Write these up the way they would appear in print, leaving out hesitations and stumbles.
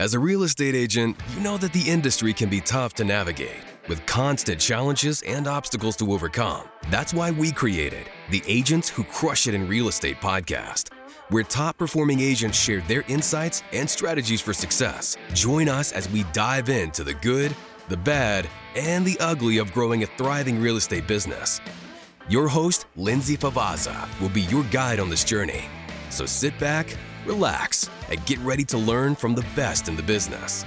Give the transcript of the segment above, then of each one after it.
As a real estate agent, you know that the industry can be tough to navigate, with constant challenges and obstacles to overcome. That's why we created the Agents Who Crush It in Real Estate podcast, where top-performing agents share their insights and strategies for success. Join us as we dive into the good, the bad, and the ugly of growing a thriving real estate business. Your host, Lindsay Favaza, will be your guide on this journey. So sit back, relax, and get ready to learn from the best in the business.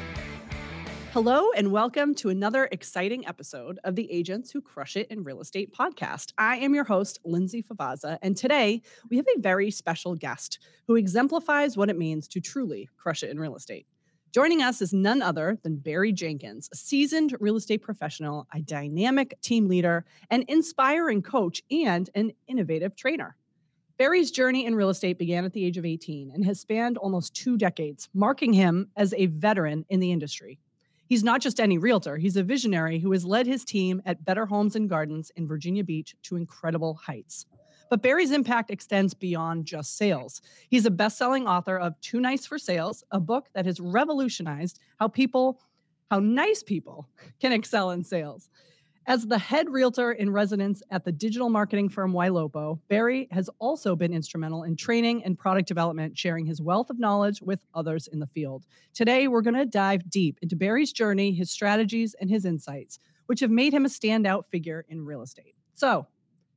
Hello, and welcome to another exciting episode of the Agents Who Crush It in Real Estate podcast. I am your host, Lindsay Favaza, and today we have a very special guest who exemplifies what it means to truly crush it in real estate. Joining us is none other than Barry Jenkins, a seasoned real estate professional, a dynamic team leader, an inspiring coach, and an innovative trainer. Barry's journey in real estate began at the age of 18 and has spanned almost 2 decades, marking him as a veteran in the industry. He's not just any realtor, he's a visionary who has led his team at Better Homes and Gardens in Virginia Beach to incredible heights. But Barry's impact extends beyond just sales. He's a best-selling author of Too Nice for Sales, a book that has revolutionized how nice people can excel in sales. As the head realtor in residence at the digital marketing firm Ylopo, Barry has also been instrumental in training and product development, sharing his wealth of knowledge with others in the field. Today, we're going to dive deep into Barry's journey, his strategies, and his insights, which have made him a standout figure in real estate. So,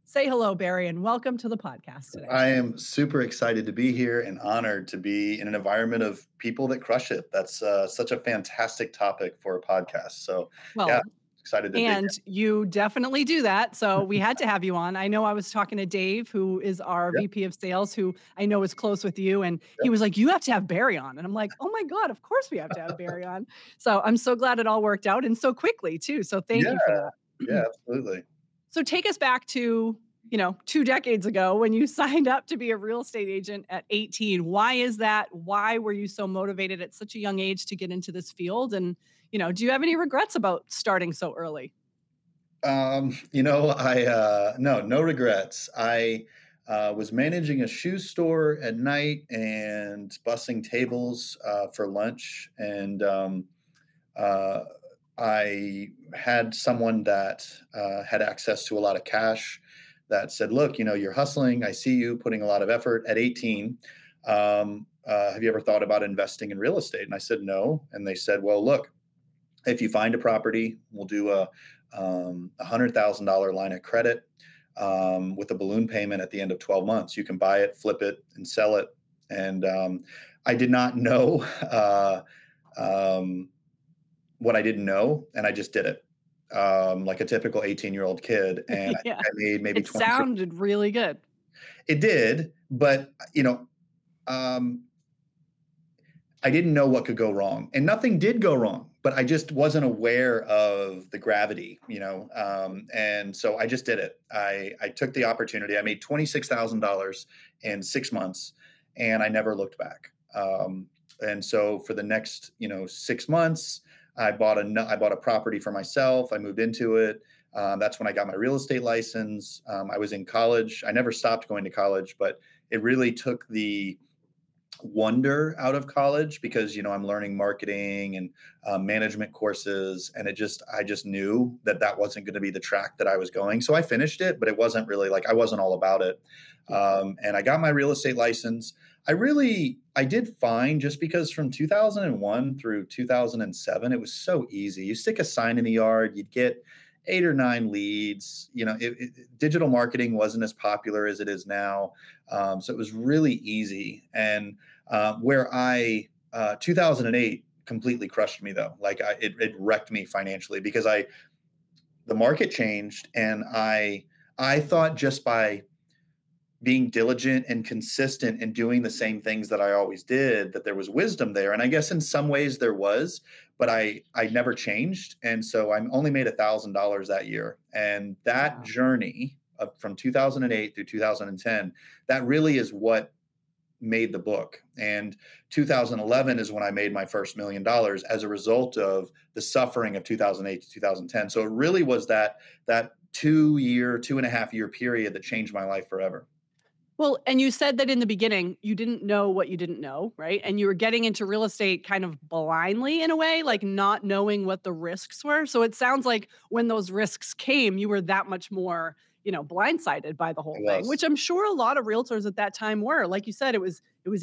say hello, Barry, and welcome to the podcast today. I am super excited to be here and honored to be in an environment of people that crush it. That's such a fantastic topic for a podcast. So, yeah. And you definitely do that. So we had to have you on. I know I was talking to Dave, who is our VP of sales, who I know is close with you. And he was like, you have to have Barry on. And I'm like, oh my God, of course we have to have Barry on. So I'm so glad it all worked out and so quickly too. So thank you for that. Yeah, absolutely. So take us back to, 2 decades ago when you signed up to be a real estate agent at 18. Why is that? Why were you so motivated at such a young age to get into this field? And do you have any regrets about starting so early? No regrets. I was managing a shoe store at night and bussing tables for lunch. And I had someone that had access to a lot of cash that said, look, you're hustling. I see you putting a lot of effort at 18. Have you ever thought about investing in real estate? And I said, no. And they said, well, look, if you find a property, we'll do a $100,000 line of credit with a balloon payment at the end of 12 months. You can buy it, flip it, and sell it. And I did not know what I didn't know, and I just did it like a typical 18-year-old kid. And I made maybe it sounded really good. It did, but I didn't know what could go wrong, and nothing did go wrong. But I just wasn't aware of the gravity, and so I just did it. I took the opportunity. I made $26,000 in 6 months, and I never looked back. And so for the next, 6 months, I bought a property for myself. I moved into it. That's when I got my real estate license. I was in college. I never stopped going to college, but it really took the wonder out of college because I'm learning marketing and management courses, and I just knew that wasn't going to be the track that I was going. So I finished it, but it wasn't really I wasn't all about it. And I got my real estate license. I did fine, just because from 2001 through 2007 it was so easy. You stick a sign in the yard, you'd get 8 or 9 leads. Digital marketing wasn't as popular as it is now. So it was really easy. And 2008 completely crushed me though. It wrecked me financially because the market changed, and I thought just by being diligent and consistent and doing the same things that I always did, that there was wisdom there. And I guess in some ways there was, but I never changed. And so I only made $1,000 that year. And that journey from 2008 through 2010, that really is what made the book. And 2011 is when I made my first $1 million as a result of the suffering of 2008 to 2010. So it really was that 2-year, 2.5-year period that changed my life forever. Well, and you said that in the beginning, you didn't know what you didn't know, right? And you were getting into real estate kind of blindly in a way, like not knowing what the risks were. So it sounds like when those risks came, you were that much more, you know, blindsided by the whole thing, which I'm sure a lot of realtors at that time were. Like you said, it was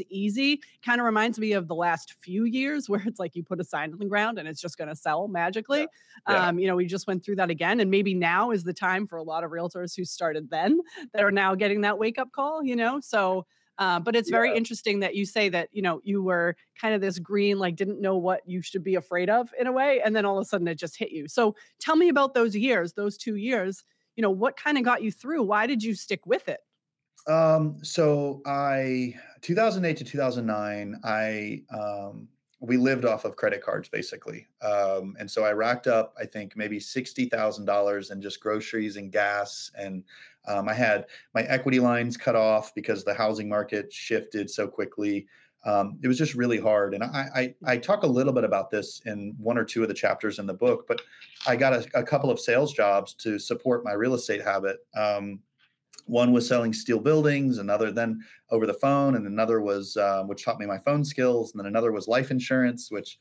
easy. Kind of reminds me of the last few years where it's like you put a sign on the ground and it's just going to sell magically. Yeah. You know, we just went through that again. And maybe now is the time for a lot of realtors who started then that are now getting that wake up call, you know? So, but it's very interesting that you say that, you know, you were kind of this green, like didn't know what you should be afraid of in a way. And then all of a sudden it just hit you. So tell me about those years, those 2 years, you know, what kind of got you through? Why did you stick with it? So 2008 to 2009, we lived off of credit cards basically. And so I racked up, I think maybe $60,000 in just groceries and gas. And, I had my equity lines cut off because the housing market shifted so quickly. It was just really hard. And I talk a little bit about this in one or two of the chapters in the book, but I got a couple of sales jobs to support my real estate habit. One was selling steel buildings, another then over the phone, and another was, which taught me my phone skills. And then another was life insurance, which,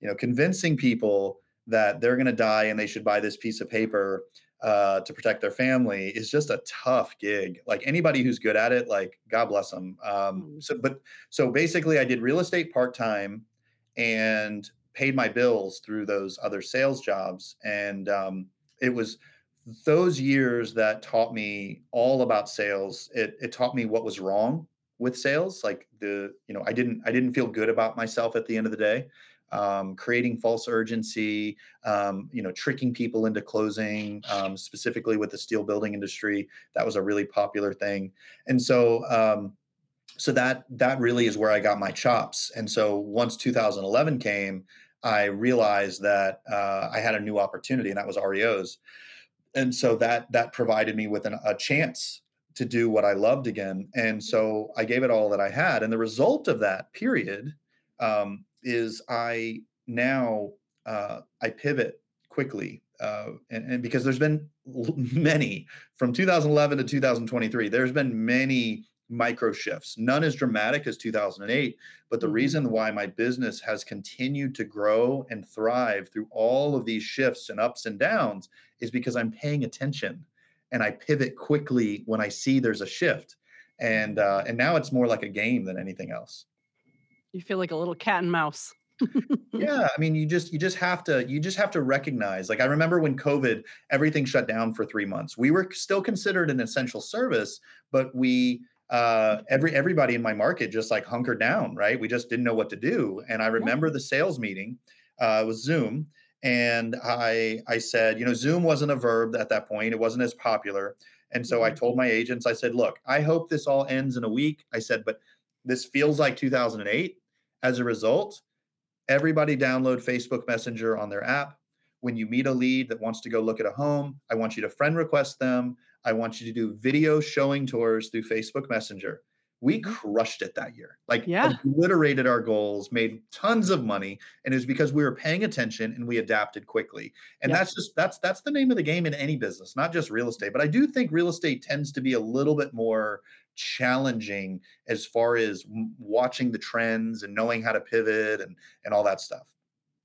you know, convincing people that they're going to die and they should buy this piece of paper to protect their family is just a tough gig. Like anybody who's good at it, like God bless them. So basically I did real estate part-time and paid my bills through those other sales jobs. And it was those years that taught me all about sales. It taught me what was wrong with sales. Like I didn't feel good about myself at the end of the day. Creating false urgency, tricking people into closing, specifically with the steel building industry. That was a really popular thing. And so, that really is where I got my chops. And so once 2011 came, I realized that, I had a new opportunity, and that was REOs. And so that provided me with a chance to do what I loved again. And so I gave it all that I had. And the result of that period is I now I pivot quickly. And because there's been many from 2011 to 2023, there's been many micro shifts, none as dramatic as 2008. But the reason why my business has continued to grow and thrive through all of these shifts and ups and downs is because I'm paying attention and I pivot quickly when I see there's a shift. And now it's more like a game than anything else. You feel like a little cat and mouse. Yeah. I mean, you just have to recognize, like, I remember when COVID, everything shut down for 3 months. We were still considered an essential service, but we, everybody in my market just like hunkered down, right? We just didn't know what to do. And I remember the sales meeting, it was Zoom. And I said, you know, Zoom wasn't a verb at that point. It wasn't as popular. And so I told my agents, I said, look, I hope this all ends in a week. I said, but this feels like 2008. As a result, everybody download Facebook Messenger on their app. When you meet a lead that wants to go look at a home, I want you to friend request them. I want you to do video showing tours through Facebook Messenger. We crushed it that year, obliterated our goals, made tons of money. And it was because we were paying attention and we adapted quickly. And that's the name of the game in any business, not just real estate. But I do think real estate tends to be a little bit more challenging as far as watching the trends and knowing how to pivot and all that stuff.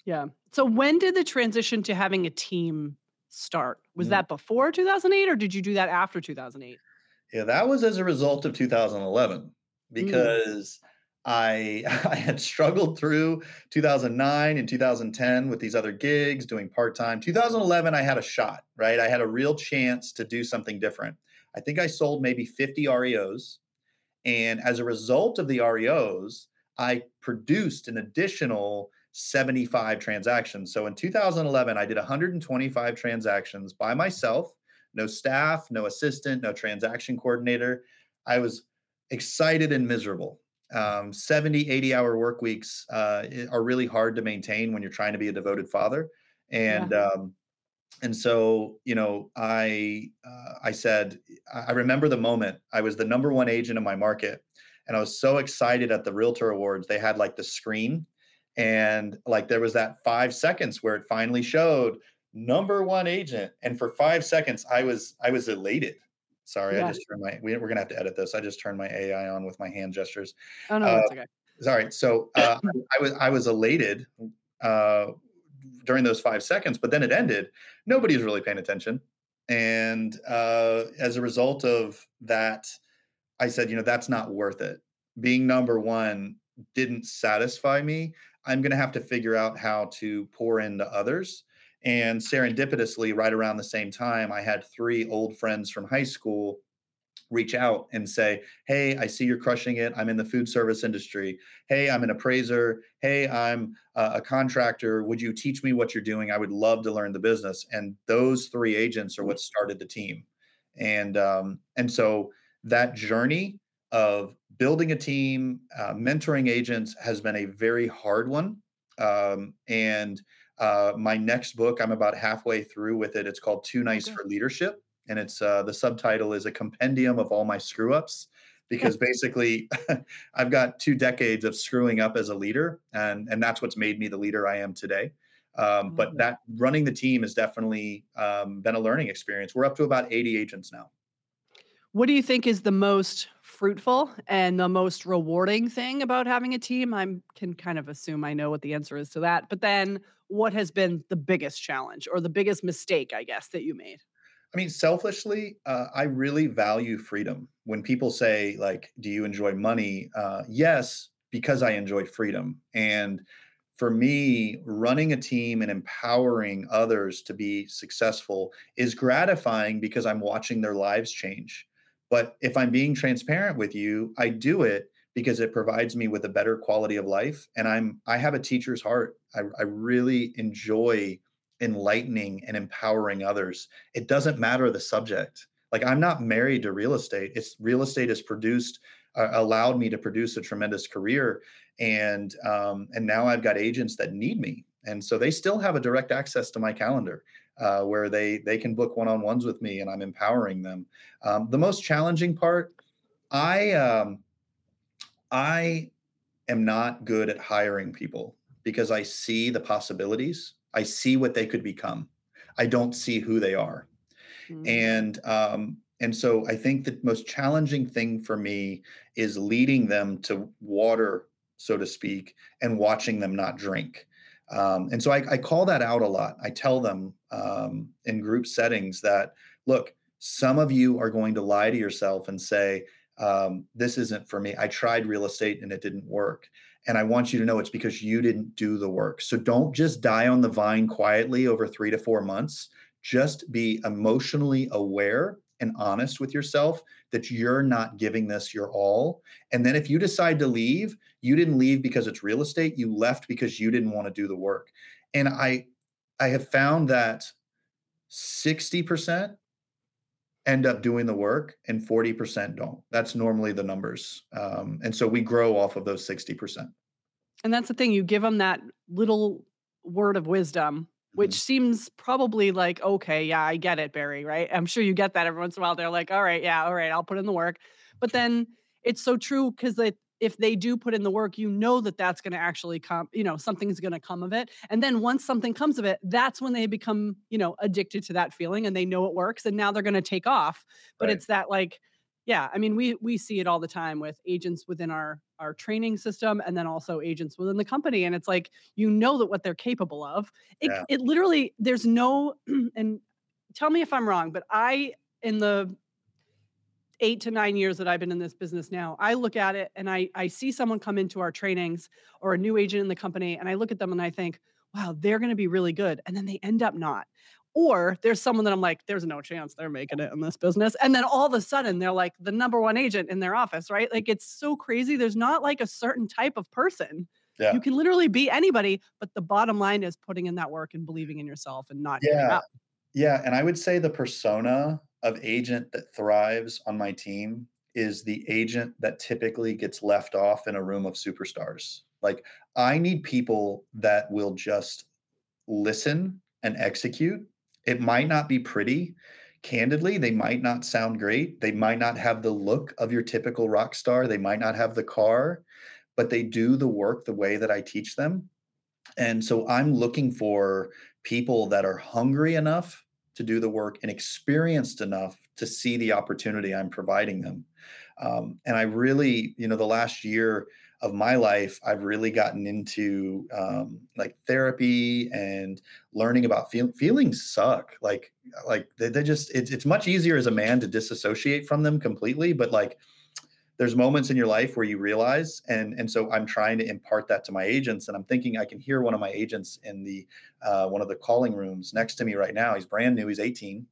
Yeah. So when did the transition to having a team start? Was that before 2008 or did you do that after 2008? Yeah, that was as a result of 2011 because I had struggled through 2009 and 2010 with these other gigs doing part-time. 2011, I had a shot, right? I had a real chance to do something different. I think I sold maybe 50 REOs. And as a result of the REOs, I produced an additional 75 transactions. So in 2011, I did 125 transactions by myself. No staff, no assistant, no transaction coordinator. I was excited and miserable. 70, 80-hour work weeks are really hard to maintain when you're trying to be a devoted father. And and so, you know, I said, I remember the moment. I was the number one agent in my market, and I was so excited at the Realtor Awards. They had like the screen, and like there was that 5 seconds where it finally showed number one agent. And for 5 seconds, I was elated. Sorry, yeah. I just turned my, we're going to have to edit this. I just turned my AI on with my hand gestures. Oh, no, that's okay. Sorry. So I was elated during those 5 seconds, but then it ended. Nobody's really paying attention. And as a result of that, I said, you know, that's not worth it. Being number one didn't satisfy me. I'm going to have to figure out how to pour into others. And serendipitously, right around the same time, I had three old friends from high school reach out and say, hey, I see you're crushing it. I'm in the food service industry. Hey, I'm an appraiser. Hey, I'm a contractor. Would you teach me what you're doing? I would love to learn the business. And those three agents are what started the team. And so that journey of building a team, mentoring agents has been a very hard one. My next book, I'm about halfway through with it. It's called Too Nice for Leadership. And it's the subtitle is a compendium of all my screw ups, because basically I've got 2 decades of screwing up as a leader. And that's what's made me the leader I am today. But that running the team has definitely been a learning experience. We're up to about 80 agents now. What do you think is the most fruitful and the most rewarding thing about having a team? I can kind of assume I know what the answer is to that. But then what has been the biggest challenge or the biggest mistake, I guess, that you made? I mean, selfishly, I really value freedom. When people say, like, do you enjoy money? Yes, because I enjoy freedom. And for me, running a team and empowering others to be successful is gratifying because I'm watching their lives change. But if I'm being transparent with you, I do it because it provides me with a better quality of life. And I have a teacher's heart. I really enjoy enlightening and empowering others. It doesn't matter the subject. Like, I'm not married to real estate. It's real estate has produced, allowed me to produce a tremendous career. And now I've got agents that need me. And so they still have a direct access to my calendar where they can book one-on-ones with me and I'm empowering them. The most challenging part, I am not good at hiring people because I see the possibilities. I see what they could become. I don't see who they are. Mm-hmm. And so I think the most challenging thing for me is leading them to water, so to speak, and watching them not drink. And so I call that out a lot. I tell them in group settings that, look, some of you are going to lie to yourself and say, this isn't for me. I tried real estate and it didn't work. And I want you to know it's because you didn't do the work. So don't just die on the vine quietly over 3 to 4 months. Just be emotionally aware and honest with yourself that you're not giving this your all. And then if you decide to leave, you didn't leave because it's real estate. You left because you didn't want to do the work. And I have found that 60% end up doing the work and 40% don't. That's normally the numbers. And so we grow off of those 60%. And that's the thing, you give them that little word of wisdom, which seems probably like, okay, yeah, I get it, Barry, right? I'm sure you get that every once in a while. They're like, all right, yeah, all right, I'll put in the work. But then it's so true because if they do put in the work, you know that that's going to actually come, you know, something's going to come of it. And then once something comes of it, that's when they become, you know, addicted to that feeling and they know it works and now they're going to take off. But Right. It's that like, yeah, I mean, we see it all the time with agents within our training system and then also agents within the company. And it's like, you know that what they're capable of. It literally, there's no, and tell me if I'm wrong, but in the 8 to 9 years that I've been in this business now, I look at it and I see someone come into our trainings or a new agent in the company and I look at them and I think, wow, they're going to be really good. And then they end up not. Or there's someone that I'm like, there's no chance they're making it in this business. And then all of a sudden they're like the number one agent in their office, right? Like, it's so crazy. There's not like a certain type of person. Yeah. You can literally be anybody, but the bottom line is putting in that work and believing in yourself and not giving up. Yeah. And I would say the persona of agent that thrives on my team is the agent that typically gets left off in a room of superstars. Like, I need people that will just listen and execute. It might not be pretty. Candidly, they might not sound great. They might not have the look of your typical rock star. They might not have the car, but they do the work the way that I teach them. And so I'm looking for people that are hungry enough to do the work and experienced enough to see the opportunity I'm providing them. And I really, the last year of my life, I've really gotten into like therapy and learning about feelings suck. Like they just, it's much easier as a man to disassociate from them completely, but like there's moments in your life where you realize, and so I'm trying to impart that to my agents. And I'm thinking I can hear one of my agents in the one of the calling rooms next to me right now. He's brand new. He's 18,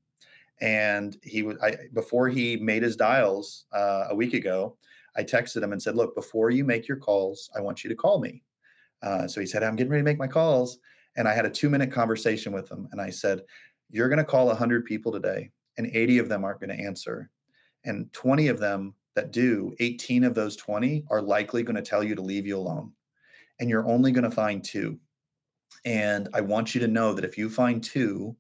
and he was before he made his dials a week ago. I texted him and said, "Look, before you make your calls, I want you to call me." So he said, "I'm getting ready to make my calls," and I had a 2-minute conversation with him. And I said, "You're going to call 100 people today, and 80 of them aren't going to answer, and 20 of them that do, 18 of those 20 are likely going to tell you to leave you alone. And you're only going to find 2. And I want you to know that if you find 2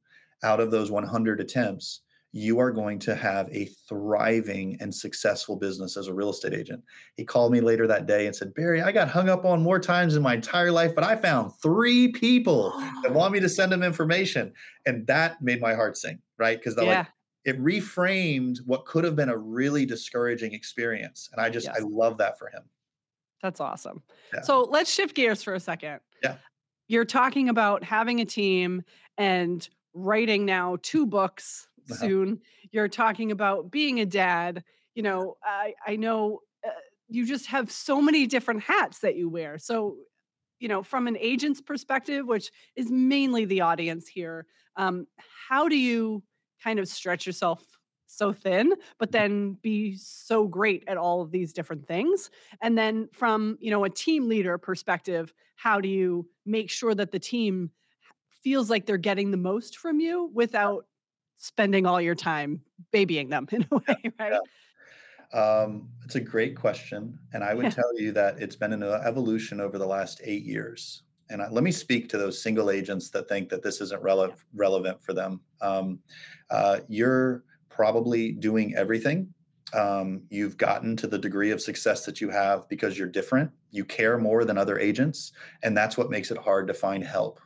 out of those 100 attempts, you are going to have a thriving and successful business as a real estate agent." He called me later that day and said, "Barry, I got hung up on more times in my entire life, but I found 3 people that want me to send them information." And that made my heart sing, right? Because they're like, it reframed what could have been a really discouraging experience. And I just, I love that for him. That's awesome. Yeah. So let's shift gears for a second. Yeah. You're talking about having a team and writing now 2 books soon. You're talking about being a dad. You know, I know you just have so many different hats that you wear. So, from an agent's perspective, which is mainly the audience here, how do you kind of stretch yourself so thin, but then be so great at all of these different things? And then from, a team leader perspective, how do you make sure that the team feels like they're getting the most from you without spending all your time babying them in a way, right? Yeah. It's a great question. And I would tell you that it's been an evolution over the last 8 years. And let me speak to those single agents that think that this isn't relevant for them. You're probably doing everything. You've gotten to the degree of success that you have because you're different. You care more than other agents, and that's what makes it hard to find help.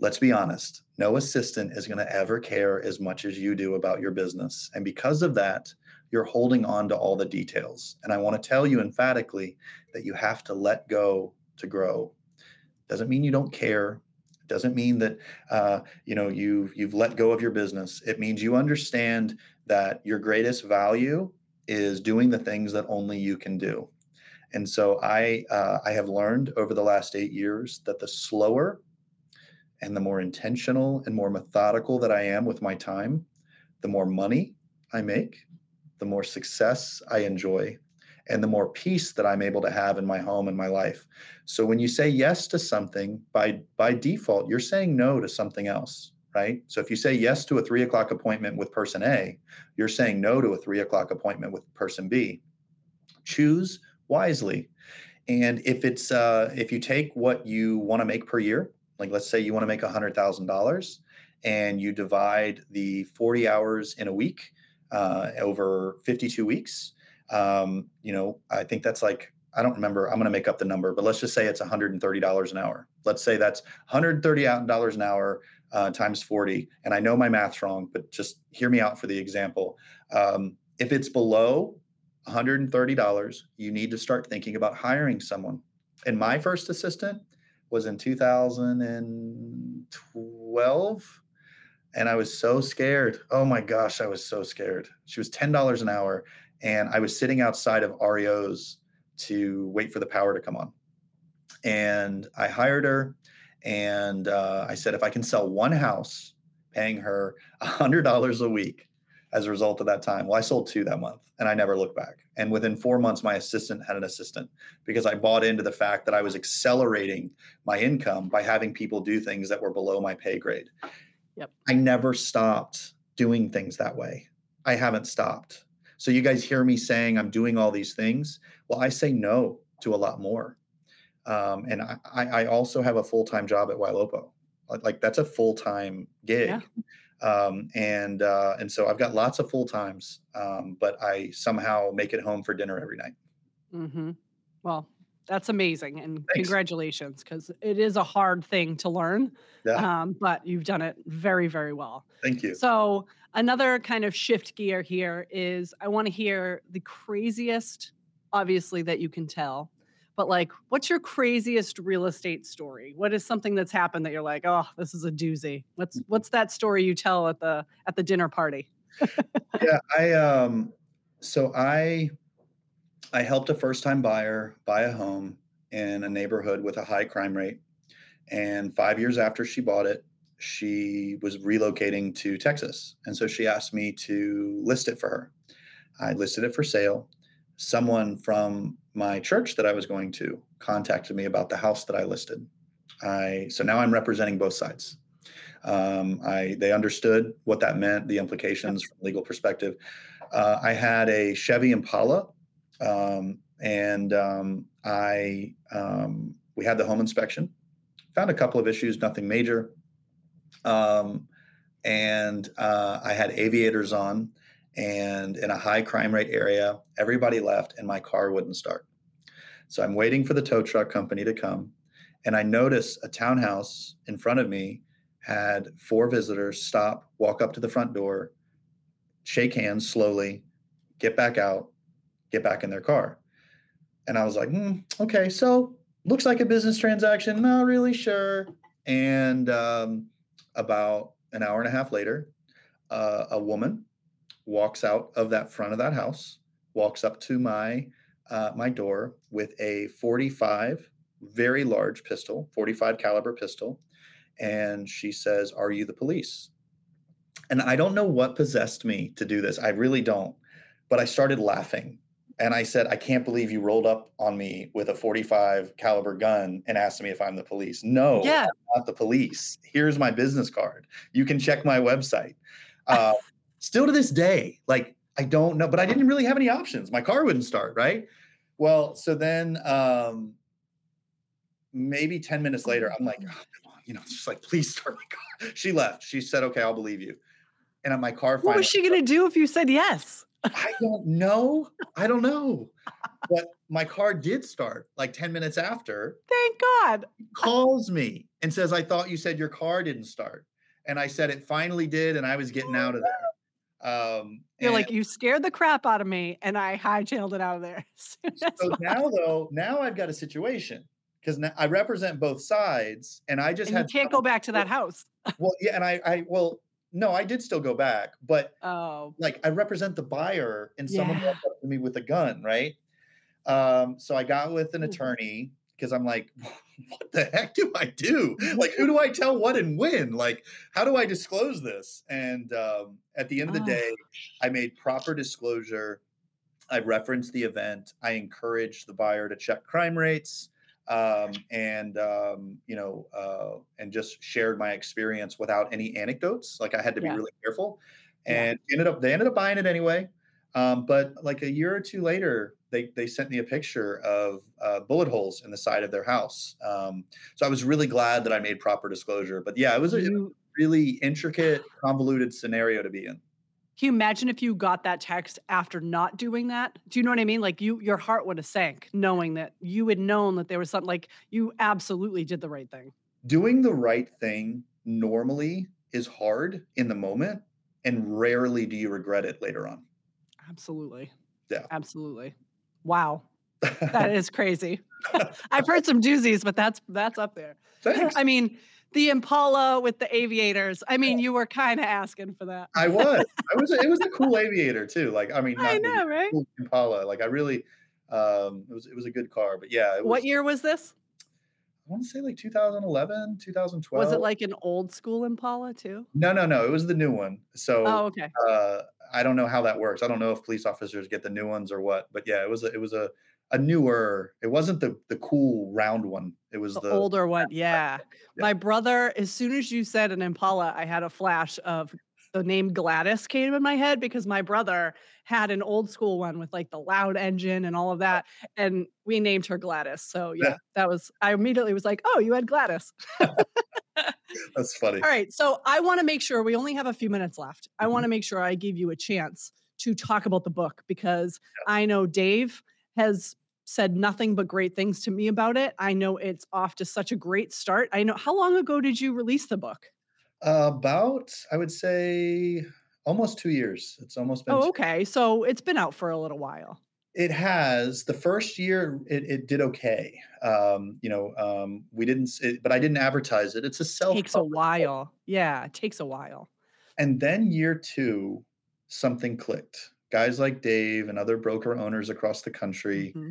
Let's be honest. No assistant is going to ever care as much as you do about your business. And because of that, you're holding on to all the details. And I want to tell you emphatically that you have to let go to grow. Doesn't mean you don't care. It doesn't mean that you've let go of your business. It means you understand that your greatest value is doing the things that only you can do. And so I have learned over the last 8 years that the slower and the more intentional and more methodical that I am with my time, the more money I make, the more success I enjoy, and the more peace that I'm able to have in my home and my life. So when you say yes to something, by default, you're saying no to something else, right? So if you say yes to a 3:00 appointment with person A, you're saying no to a 3:00 appointment with person B. Choose wisely. And if you take what you want to make per year, like let's say you want to make $100,000 and you divide the 40 hours in a week over 52 weeks, I think that's like, I don't remember, I'm going to make up the number, but let's just say it's $130 an hour. Let's say that's $130 an hour times 40. And I know my math's wrong, but just hear me out for the example. If it's below $130, you need to start thinking about hiring someone. And my first assistant was in 2012. And I was so scared. Oh my gosh, I was so scared. She was $10 an hour. And I was sitting outside of REOs to wait for the power to come on. And I hired her. And I said, if I can sell one house, paying her $100 a week as a result of that time. Well, I sold 2 that month and I never looked back. And within 4 months, my assistant had an assistant because I bought into the fact that I was accelerating my income by having people do things that were below my pay grade. Yep. I never stopped doing things that way. I haven't stopped. So you guys hear me saying I'm doing all these things. Well, I say no to a lot more. And I also have a full-time job at Ylopo. Like that's a full-time gig. Yeah. And so I've got lots of full-times, but I somehow make it home for dinner every night. Mm-hmm. Well, That's amazing. And Congratulations, because it is a hard thing to learn, but you've done it very, very well. Thank you. So another kind of shift gear here is I want to hear the craziest, obviously, that you can tell. But like, what's your craziest real estate story? What is something that's happened that you're like, oh, this is a doozy? What's that story you tell at the dinner party? I helped a first-time buyer buy a home in a neighborhood with a high crime rate. And 5 years after she bought it, she was relocating to Texas. And so she asked me to list it for her. I listed it for sale. Someone from my church that I was going to contacted me about the house that I listed. So now I'm representing both sides. They understood what that meant, the implications from a legal perspective. I had a Chevy Impala. We had the home inspection, found a couple of issues, nothing major. I had aviators on, and in a high crime rate area, everybody left and my car wouldn't start. So I'm waiting for the tow truck company to come. And I notice a townhouse in front of me had four visitors stop, walk up to the front door, shake hands slowly, get back out, get back in their car. And I was like, okay, so looks like a business transaction. Not really sure. And about an hour and a half later, a woman walks out of that front of that house, walks up to my door with a 45, very large pistol, 45 caliber pistol. And she says, "Are you the police?" And I don't know what possessed me to do this. I really don't. But I started laughing. And I said, "I can't believe you rolled up on me with a 45 caliber gun and asked me if I'm the police." No, yeah. I'm not the police. Here's my business card. You can check my website. Still to this day, like, I don't know, but I didn't really have any options. My car wouldn't start, right? Well, so then maybe 10 minutes later, I'm like, "Oh, come on, just like, please start my car." She left. She said, "Okay, I'll believe you." And my car finally— What was she going to do if you said yes? I don't know. But my car did start like 10 minutes after. Thank God. Calls me and says, "I thought you said your car didn't start." And I said, "It finally did. And I was getting out of there." You scared the crap out of me and I hightailed it out of there. So now I've got a situation, because now I represent both sides and I just you can't go back to that house. Well, yeah. And no, I did still go back, but I represent the buyer and someone walked up to me with a gun, right? So I got with an attorney because I'm like, what the heck do I do? Like, who do I tell what and when? Like, how do I disclose this? And at the end of the day, I made proper disclosure. I referenced the event. I encouraged the buyer to check crime rates. And just shared my experience without any anecdotes. Like, I had to be really careful, and they ended up buying it anyway. But like a year or two later, they sent me a picture of bullet holes in the side of their house. So I was really glad that I made proper disclosure, but it was a really intricate, convoluted scenario to be in. Can you imagine if you got that text after not doing that? Do you know what I mean? Like, your heart would have sank knowing that you had known that there was something. Like, you absolutely did the right thing. Doing the right thing normally is hard in the moment, and rarely do you regret it later on. Absolutely. Yeah. Absolutely. Wow. That is crazy. I've heard some doozies, but that's up there. Thanks. I mean, the Impala with the aviators. I mean, you were kind of asking for that. I was. It was a cool aviator too. Like, I mean, I know, right? Cool Impala. Like, I really, it was a good car. But yeah, it was. What year was this? I want to say like 2011, 2012. Was it like an old school Impala too? No. It was the new one. So, okay. I don't know how that works. I don't know if police officers get the new ones or what. But yeah, it was a newer, it wasn't the cool round one. It was the older one. Yeah. My brother, as soon as you said an Impala, I had a flash of the name Gladys came in my head, because my brother had an old school one with like the loud engine and all of that. And we named her Gladys. So I immediately was like, "Oh, you had Gladys." That's funny. All right. So I want to make sure we only have a few minutes left. I want to make sure I give you a chance to talk about the book, because I know Dave has said nothing but great things to me about it. I know it's off to such a great start. I know. How long ago did you release the book? About, I would say, almost 2 years. It's almost been. Oh, okay. So it's been out for a little while. It has. The first year, it did okay. We didn't, but I didn't advertise it. It's a self. Takes a while. Book. Yeah, it takes a while. And then year two, something clicked. Guys like Dave and other broker owners across the country, mm-hmm.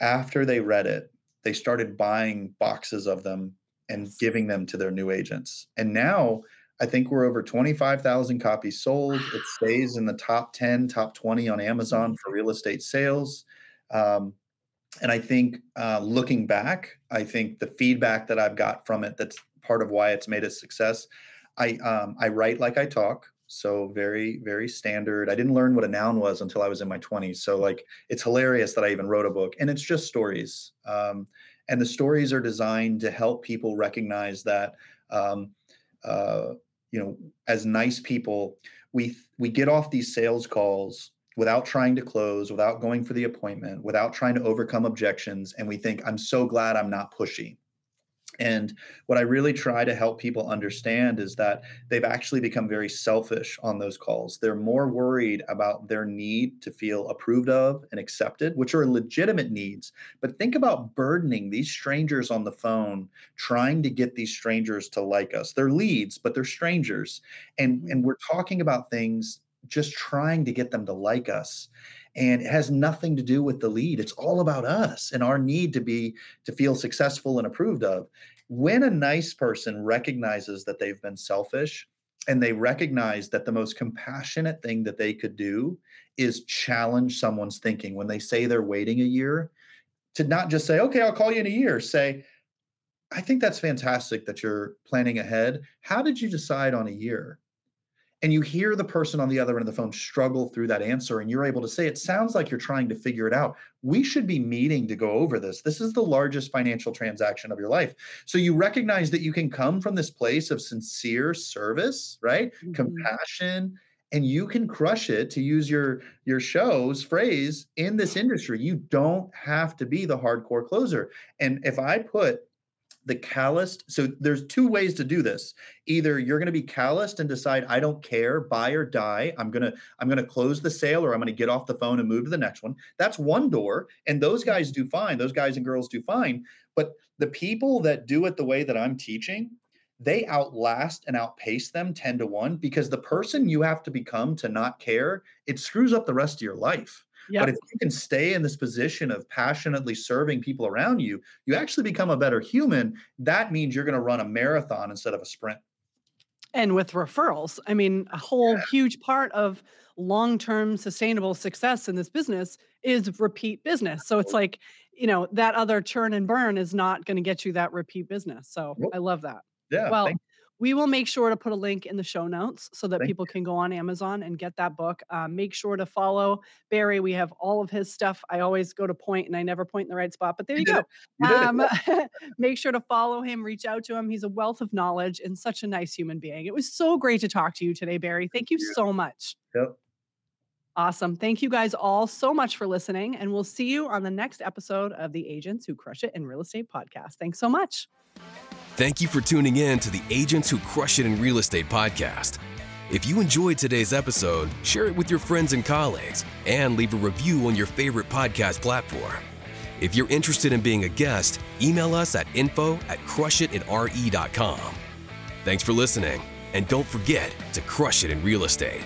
after they read it, they started buying boxes of them and giving them to their new agents. And now I think we're over 25,000 copies sold. It stays in the top 10, top 20 on Amazon for real estate sales. And I think looking back, I think the feedback that I've got from it, that's part of why it's made a success. I write like I talk. So very, very standard. I didn't learn what a noun was until I was in my 20s. So like, it's hilarious that I even wrote a book, and it's just stories. And the stories are designed to help people recognize that, as nice people, we get off these sales calls without trying to close, without going for the appointment, without trying to overcome objections. And we think, I'm so glad I'm not pushy. And what I really try to help people understand is that they've actually become very selfish on those calls. They're more worried about their need to feel approved of and accepted, which are legitimate needs. But think about burdening these strangers on the phone, trying to get these strangers to like us. They're leads, but they're strangers. And we're talking about things, just trying to get them to like us. And it has nothing to do with the lead. It's all about us and our need to feel successful and approved of. When a nice person recognizes that they've been selfish, and they recognize that the most compassionate thing that they could do is challenge someone's thinking. When they say they're waiting a year, to not just say, okay, I'll call you in a year. Say, I think that's fantastic that you're planning ahead. How did you decide on a year? And you hear the person on the other end of the phone struggle through that answer, and you're able to say, it sounds like you're trying to figure it out. We should be meeting to go over this. This is the largest financial transaction of your life. So you recognize that you can come from this place of sincere service, right? Mm-hmm. Compassion, and you can crush it, to use your show's phrase, in this industry. You don't have to be the hardcore closer. And if I put the calloused. So there's two ways to do this. Either you're going to be calloused and decide, I don't care, buy or die. I'm going to close the sale, or I'm going to get off the phone and move to the next one. That's one door. And those guys do fine. Those guys and girls do fine. But the people that do it the way that I'm teaching, they outlast and outpace them 10-1, because the person you have to become to not care, it screws up the rest of your life. Yep. But if you can stay in this position of passionately serving people around you, you actually become a better human. That means you're going to run a marathon instead of a sprint. And with referrals, I mean, a whole huge part of long-term sustainable success in this business is repeat business. So it's like, that other churn and burn is not going to get you that repeat business. So I love that. Yeah. Well, we will make sure to put a link in the show notes so that people can go on Amazon and get that book. Make sure to follow Barry. We have all of his stuff. I always go to point and I never point in the right spot, but there you go. Make sure to follow him, reach out to him. He's a wealth of knowledge and such a nice human being. It was so great to talk to you today, Barry. Thank you so much. Yep. Awesome. Thank you guys all so much for listening. And we'll see you on the next episode of the Agents Who Crush It in Real Estate podcast. Thanks so much. Thank you for tuning in to the Agents Who Crush It in Real Estate podcast. If you enjoyed today's episode, share it with your friends and colleagues and leave a review on your favorite podcast platform. If you're interested in being a guest, email us at info@crushitinre.com. Thanks for listening, and don't forget to crush it in real estate.